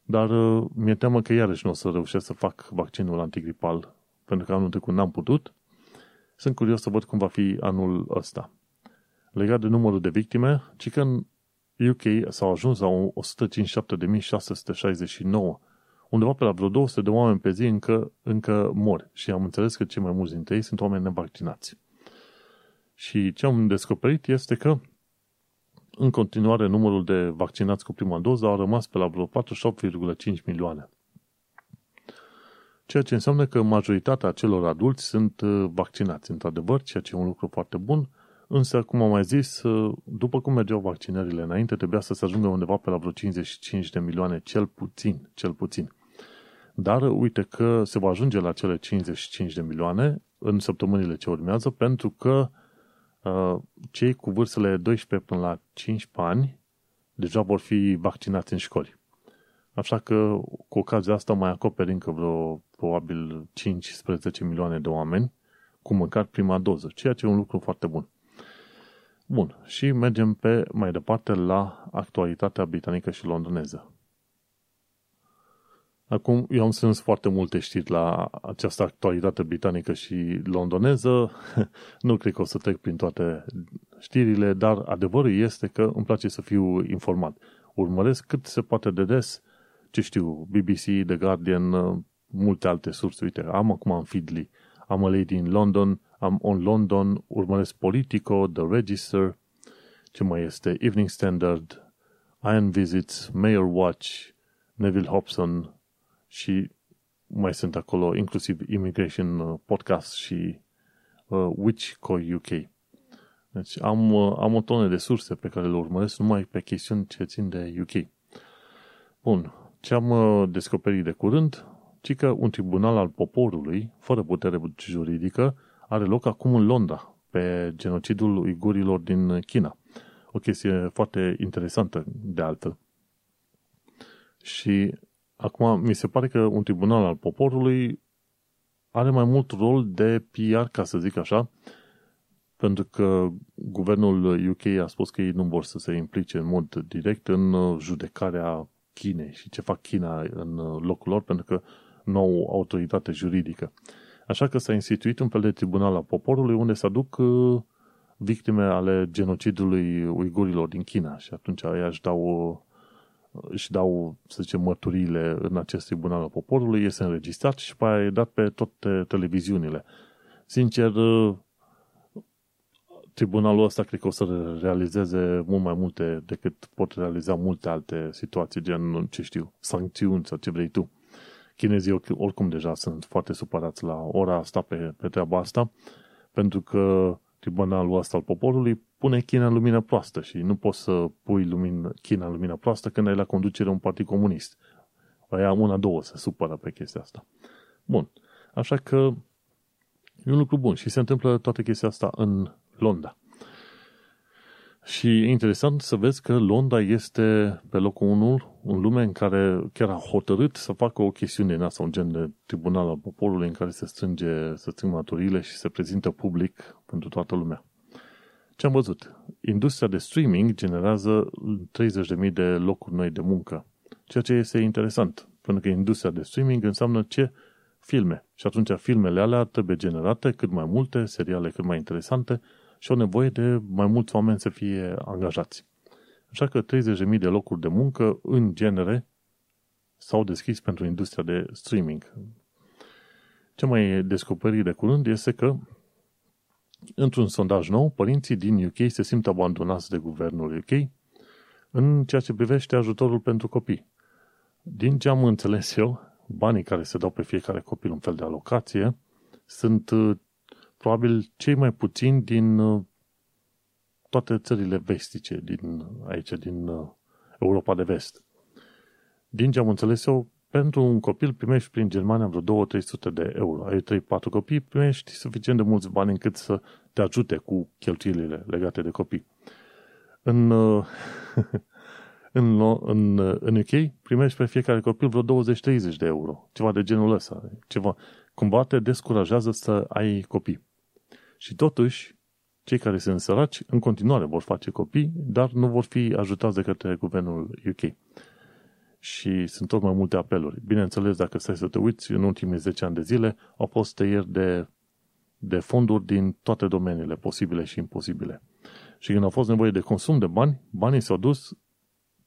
dar mi-e teamă că iarăși nu o să reușesc să fac vaccinul antigripal, pentru că anul trecut n-am putut. Sunt curios să văd cum va fi anul ăsta. Legat de numărul de victime, ci că în U K s-au ajuns la o sută cincizeci și șapte de mii șase sute șaizeci și nouă. Undeva pe la vreo două sute de oameni pe zi încă, încă mor. Și am înțeles că cei mai mulți dintre ei sunt oameni nevaccinați. Și ce am descoperit este că în continuare numărul de vaccinați cu prima doză a rămas pe la vreo patruzeci și opt virgulă cinci milioane. Ceea ce înseamnă că majoritatea celor adulți sunt vaccinați, într-adevăr, ceea ce e un lucru foarte bun. Însă, cum am mai zis, după cum mergeau vaccinările înainte, trebuia să se ajungă undeva pe la vreo cincizeci și cinci de milioane, cel puțin, cel puțin. Dar uite că se va ajunge la cele cincizeci și cinci de milioane în săptămânile ce urmează, pentru că uh, cei cu vârstele doisprezece până la cincisprezece ani deja vor fi vaccinați în școli. Așa că cu ocazia asta mai acoperi încă vreo probabil cincisprezece milioane de oameni cu măcar prima doză, ceea ce e un lucru foarte bun. Bun, și mergem pe mai departe la actualitatea britanică și londoneză. Acum, eu am strâns foarte multe știri la această actualitate britanică și londoneză. Nu cred că o să trec prin toate știrile, dar adevărul este că îmi place să fiu informat. Urmăresc cât se poate de des, ce știu, B B C, The Guardian, multe alte surse. Uite, am acum în Feedly, am A Lady in London, am On London, urmăresc Politico, The Register, ce mai este, Evening Standard, Iron Visits, Mayor Watch, Neville Hobson și mai sunt acolo inclusiv Immigration Podcast și uh, Which punct co punct u k. Deci am, am o tonă de surse pe care le urmăresc numai pe chestiuni ce țin de U K. Bun, ce am uh, descoperit de curând, ci că un tribunal al poporului, fără putere juridică, are loc acum în Londra, pe genocidul uigurilor din China. O chestie foarte interesantă de altfel. Și acum mi se pare că un tribunal al poporului are mai mult rol de P R, ca să zic așa, pentru că guvernul U K a spus că ei nu vor să se implice în mod direct în judecarea Chinei și ce fac China în locul lor, pentru că nu au autoritate juridică. Așa că s-a instituit un fel de tribunal al poporului unde se aduc victime ale genocidului uigurilor din China și atunci ei își dau, își dau, să zicem, mărturiile în acest tribunal al poporului, este înregistrat și pe aia e dat pe toate televiziunile. Sincer, tribunalul ăsta cred că o să realizeze mult mai multe decât pot realiza multe alte situații, gen, ce știu, sancțiuni sau ce vrei tu. Chinezii oricum deja sunt foarte supărați la ora asta pe, pe treaba asta, pentru că tribunalul ăsta al poporului pune China în lumină proastă și nu poți să pui lumină, China în lumină proastă când ai la conducere un partid comunist. Aia una, două se supără pe chestia asta. Bun, așa că e un lucru bun și se întâmplă toată chestia asta în Londra. Și e interesant să vezi că Londra este pe locul unu în lume în care chiar a hotărât să facă o chestiune în asta, un gen de tribunal al poporului în care se strânge, se strâng mărturile și se prezintă public pentru toată lumea. Ce am văzut? Industria de streaming generează treizeci de mii de locuri noi de muncă, ceea ce este interesant, pentru că industria de streaming înseamnă ce? Filme. Și atunci filmele alea trebuie generate cât mai multe, seriale cât mai interesante, și au nevoie de mai mulți oameni să fie angajați. Așa că treizeci de mii de locuri de muncă, în genere, s-au deschis pentru industria de streaming. Ce mai descoperi de curând este că, într-un sondaj nou, părinții din U K se simt abandonați de guvernul U K în ceea ce privește ajutorul pentru copii. Din ce am înțeles eu, banii care se dau pe fiecare copil, un fel de alocație, sunt probabil cei mai puțini din toate țările vestice, din aici, din Europa de vest. Din ce am înțeles eu, pentru un copil primești prin Germania vreo două-trei sute de euro. Ai trei-patru copii, primești suficient de mulți bani încât să te ajute cu cheltuielile legate de copii. În, în, în, în U K primești pe fiecare copil vreo douăzeci-treizeci de euro. Ceva de genul ăsta. Ceva. Cumva te descurajează să ai copii. Și totuși, cei care sunt săraci, în continuare vor face copii, dar nu vor fi ajutați de către guvernul U K. Și sunt tot mai multe apeluri. Bineînțeles, dacă stai să te uiți, în ultimii zece ani de zile au fost tăieri de, de fonduri din toate domeniile posibile și imposibile. Și când a fost nevoie de consum de bani, banii s-au dus,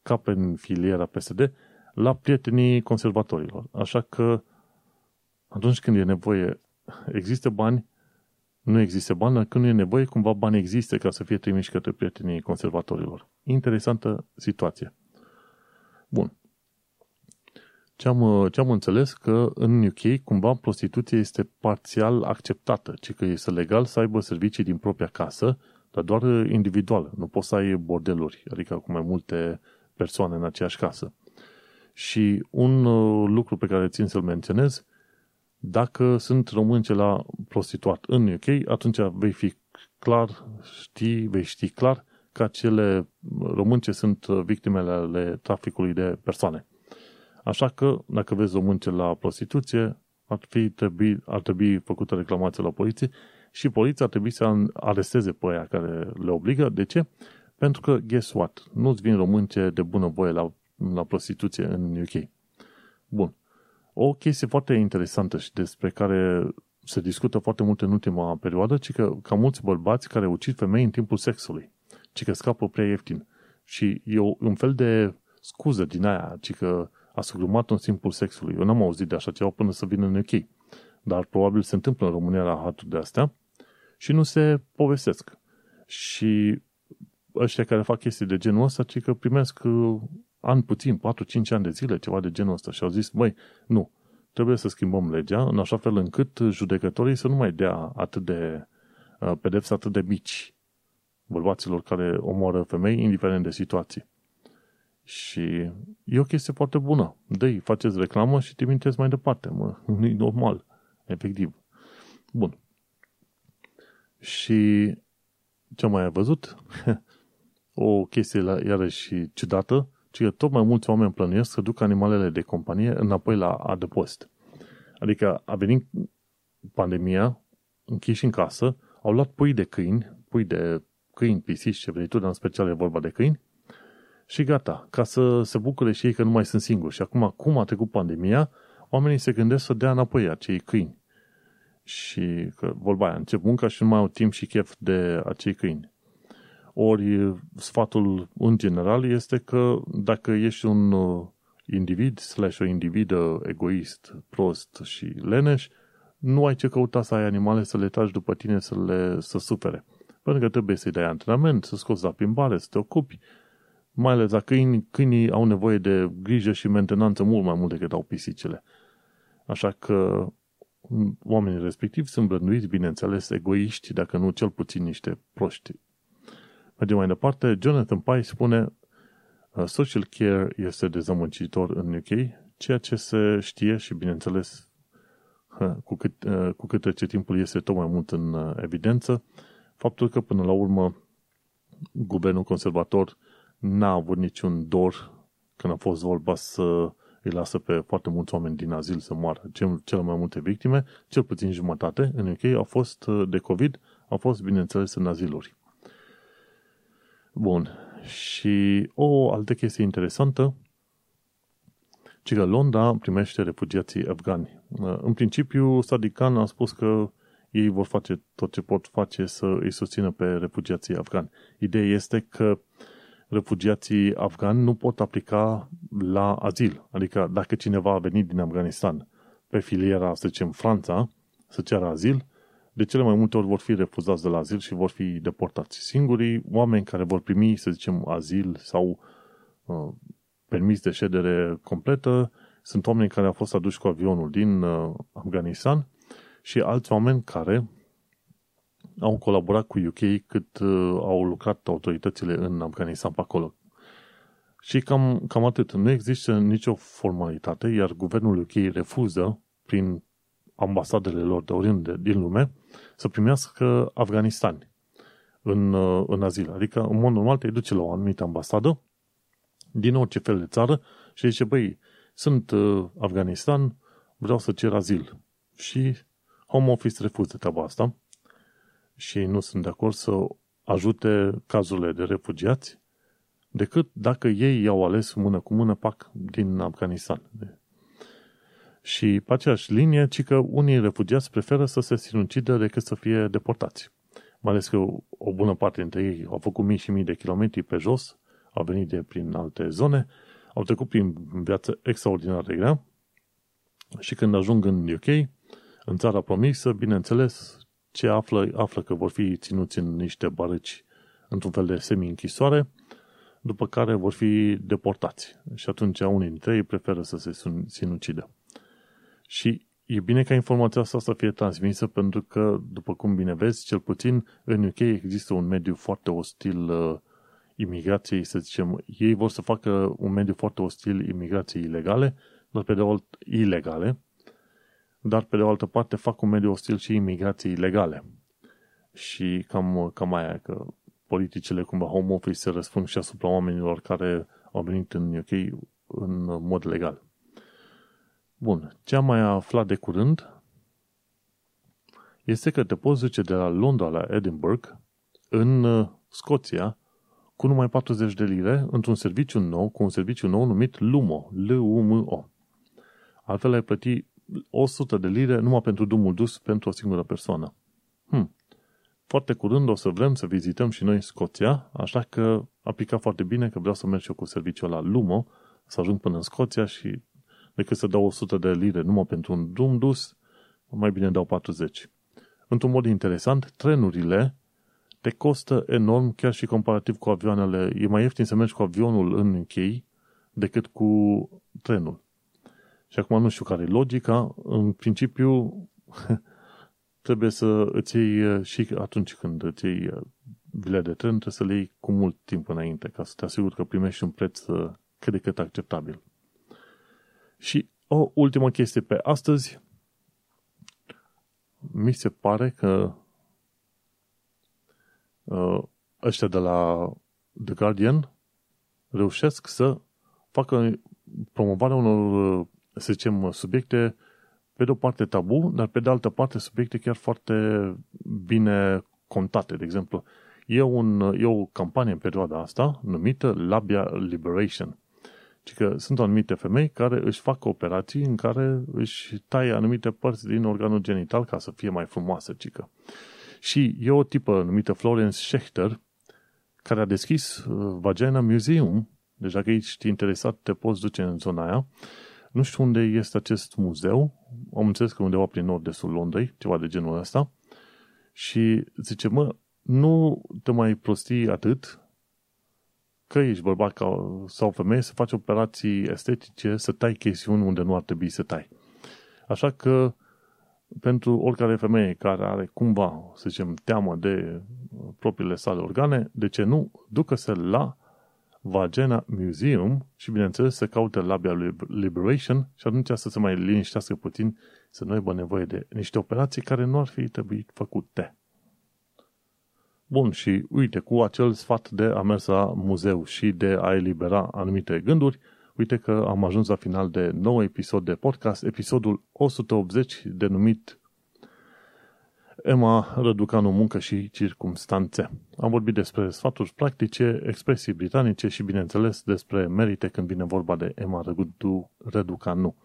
ca în filiera P S D, la prietenii conservatorilor. Așa că atunci când e nevoie, există bani, nu există bani, când nu e nevoie, cumva bani există ca să fie trimiși către prietenii conservatorilor. Interesantă situație. Bun. Ce am, ce am înțeles că în U K cumva prostituția este parțial acceptată, ci că este legal să aibă servicii din propria casă, dar doar individual. Nu poți să ai bordeluri, adică cu mai multe persoane în aceeași casă. Și un lucru pe care țin să-l menționez, dacă sunt români ce l-a prostituat în U K, atunci vei fi clar, știi, vei ști clar că acele români ce sunt victimele ale traficului de persoane. Așa că, dacă vezi o munce la prostituție, ar, fi trebui, ar trebui făcută reclamație la poliție și poliția ar trebui să aresteze pe aia care le obligă. De ce? Pentru că, guess what? Nu-ți vin românce de bunăvoie la, la prostituție în U K. Bun. O chestie foarte interesantă și despre care se discută foarte mult în ultima perioadă, ci că ca mulți bărbați care ucid femei în timpul sexului, ci că scapă prea ieftin. Și eu un fel de scuză din aia, ci că a sugrumat în timpul sexului. Eu n-am auzit de așa ceva până să vină în U K. Dar probabil se întâmplă în România la haturi de astea și nu se povestesc. Și ăștia care fac chestii de genul ăsta, ci că primesc ani puțin, patru cinci ani de zile, ceva de genul ăsta. Și au zis, băi, nu, trebuie să schimbăm legea în așa fel încât judecătorii să nu mai dea atât de uh, pedepse atât de mici bărbaților care omoară femei, indiferent de situații. Și e o chestie foarte bună. Dă-i, faceți reclamă și trimiteți mai departe. Mă, nu-i normal, efectiv. Bun. Și ce mai ai văzut? O chestie iarăși ciudată, ci că tot mai mulți oameni plănuiesc să duc animalele de companie înapoi la adăpost. Adică a venit pandemia, închiși în casă, au luat pui de câini, pui de câini, pisici, ce vrei tu, dar în special e vorba de câini, și gata, ca să se bucure și ei că nu mai sunt singuri. Și acum, cum a trecut pandemia, oamenii se gândesc să dea înapoi acei câini. Și că, vorba aia, încep munca și nu mai au timp și chef de acei câini. Ori sfatul în general este că dacă ești un individ slash o individă egoist, prost și leneș, nu ai ce căuta să ai animale să le tragi după tine să le să sufere. Pentru că trebuie să-i dai antrenament, să scoți la plimbare, să te ocupi. Mai ales la câini, câinii au nevoie de grijă și mentenanță mult mai mult decât au pisicile. Așa că oamenii respectivi sunt blânduiți, bineînțeles, egoiști, dacă nu cel puțin niște proști. Mergem mai departe. Jonathan Pye spune social care este dezamăgitor în U K, ceea ce se știe și, bineînțeles, cu cât, cu cât trece timpul este tot mai mult în evidență, faptul că, până la urmă, guvernul conservator n-a avut niciun dor când a fost vorba să îi lasă pe foarte mulți oameni din azil să moară. Cele mai multe victime, cel puțin jumătate, în U K, au fost de COVID, au fost, bineînțeles, în aziluri. Bun. Și o altă chestie interesantă, ci că Londra primește refugiații afgani. În principiu, Sadiq Khan a spus că ei vor face tot ce pot face să îi susțină pe refugiații afgani. Ideea este că refugiații afgani nu pot aplica la azil. Adică dacă cineva a venit din Afganistan pe filiera, să zicem, Franța, să ceară azil, de cele mai multe ori vor fi refuzați de la azil și vor fi deportați. Singurii oameni care vor primi, să zicem, azil sau uh, permis de ședere completă sunt oameni care au fost aduși cu avionul din uh, Afganistan și alți oameni care au colaborat cu U K cât uh, au lucrat autoritățile în Afganistan pe acolo. Și cam, cam atât. Nu există nicio formalitate, iar guvernul U K refuză prin ambasadele lor de oriunde din lume să primească afganistani în, în azil. Adică, în mod normal, te duce la o anumită ambasadă din orice fel de țară și zice, băi, sunt uh, Afganistan, vreau să cer azil. Și Home Office refuză treaba asta și nu sunt de acord să ajute cazurile de refugiați decât dacă ei i-au ales mână cu mână, pac, din Afganistan. Și pe aceeași linie, ci că unii refugiați preferă să se sinucidă decât să fie deportați. Mai ales că o bună parte dintre ei au făcut mii și mii de kilometri pe jos, au venit de prin alte zone, au trecut prin viață extraordinar de grea și când ajung în U K, în țara promisă, bineînțeles, ce află, află că vor fi ținuți în niște barăci, într-un fel de semi-închisoare, după care vor fi deportați. Și atunci unii dintre ei preferă să se sinucidă. Și e bine ca informația asta să fie transmisă pentru că, după cum bine vezi, cel puțin în U K există un mediu foarte ostil uh, imigrației, să zicem. Ei vor să facă un mediu foarte ostil imigrației ilegale, dar pe de o altă, ilegale, dar pe de o altă parte fac un mediu ostil și imigrației legale. Și cam, cam aia, că politicile cumva Home Office se răspund și asupra oamenilor care au venit în U K în mod legal. Bun, ce am mai aflat de curând este că te poți duce de la Londra la Edinburgh, în Scoția, cu numai patruzeci de lire, într-un serviciu nou, cu un serviciu nou numit LUMO, L U M O. Altfel ai plăti o sută de lire numai pentru drumul dus pentru o singură persoană. Hmm. Foarte curând o să vrem să vizităm și noi Scoția, așa că aplica foarte bine că vreau să merg eu cu serviciul la LUMO, să ajung până în Scoția și decât să dau o sută de lire numai pentru un drum dus, mai bine dau patruzeci. Într-un mod interesant, trenurile te costă enorm, chiar și comparativ cu avioanele. E mai ieftin să mergi cu avionul în chei decât cu trenul. Și acum nu știu care e logica. În principiu, trebuie să îți iei și atunci când îți iei bilet de tren, trebuie să le iei cu mult timp înainte, ca să te asiguri că primești un preț cât de cât acceptabil. Și o ultimă chestie pe astăzi. Mi se pare că ăștia de la The Guardian reușesc să facă promovarea unor, să zicem, subiecte pe de-o parte tabu, dar pe de altă parte subiecte chiar foarte bine contate. De exemplu, e, un, e o campanie în perioada asta numită Labia Liberation. Ci că sunt anumite femei care își fac operații în care își taie anumite părți din organul genital ca să fie mai frumoasă, cică. Și e o tipă numită Florence Schechter care a deschis Vagina Museum. Deci dacă ești interesat, te poți duce în zona aia. Nu știu unde este acest muzeu. Am înțeles că undeva prin nord-estul Londrei, ceva de genul ăsta. Și zice, mă, nu te mai prostii atât, că ești bărbat sau femeie, să faci operații estetice, să tai chestiuni unde nu ar trebui să tai. Așa că pentru oricare femeie care are cumva, să zicem, teamă de propriile sale organe, de ce nu, ducă-se la Vagina Museum și, bineînțeles, să caute Labia Liberation și atunci să se mai liniștească puțin, să nu aibă nevoie de niște operații care nu ar fi trebuit făcute. Bun, și uite, cu acel sfat de a mers la muzeu și de a elibera anumite gânduri, uite că am ajuns la final de nou episod de podcast, episodul o sută optzeci, denumit Emma Raducanu, muncă și circumstanțe. Am vorbit despre sfaturi practice, expresii britanice și, bineînțeles, despre merite când vine vorba de Emma Raducanu.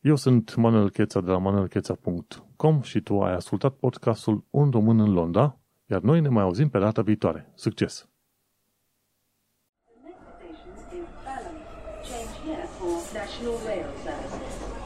Eu sunt Manuel Cheța de la manuel cheța punct com și tu ai ascultat podcastul Un Român în Londra, iar noi ne mai auzim pe data viitoare. Succes! The next station is Balham. Change here for National Rail Services.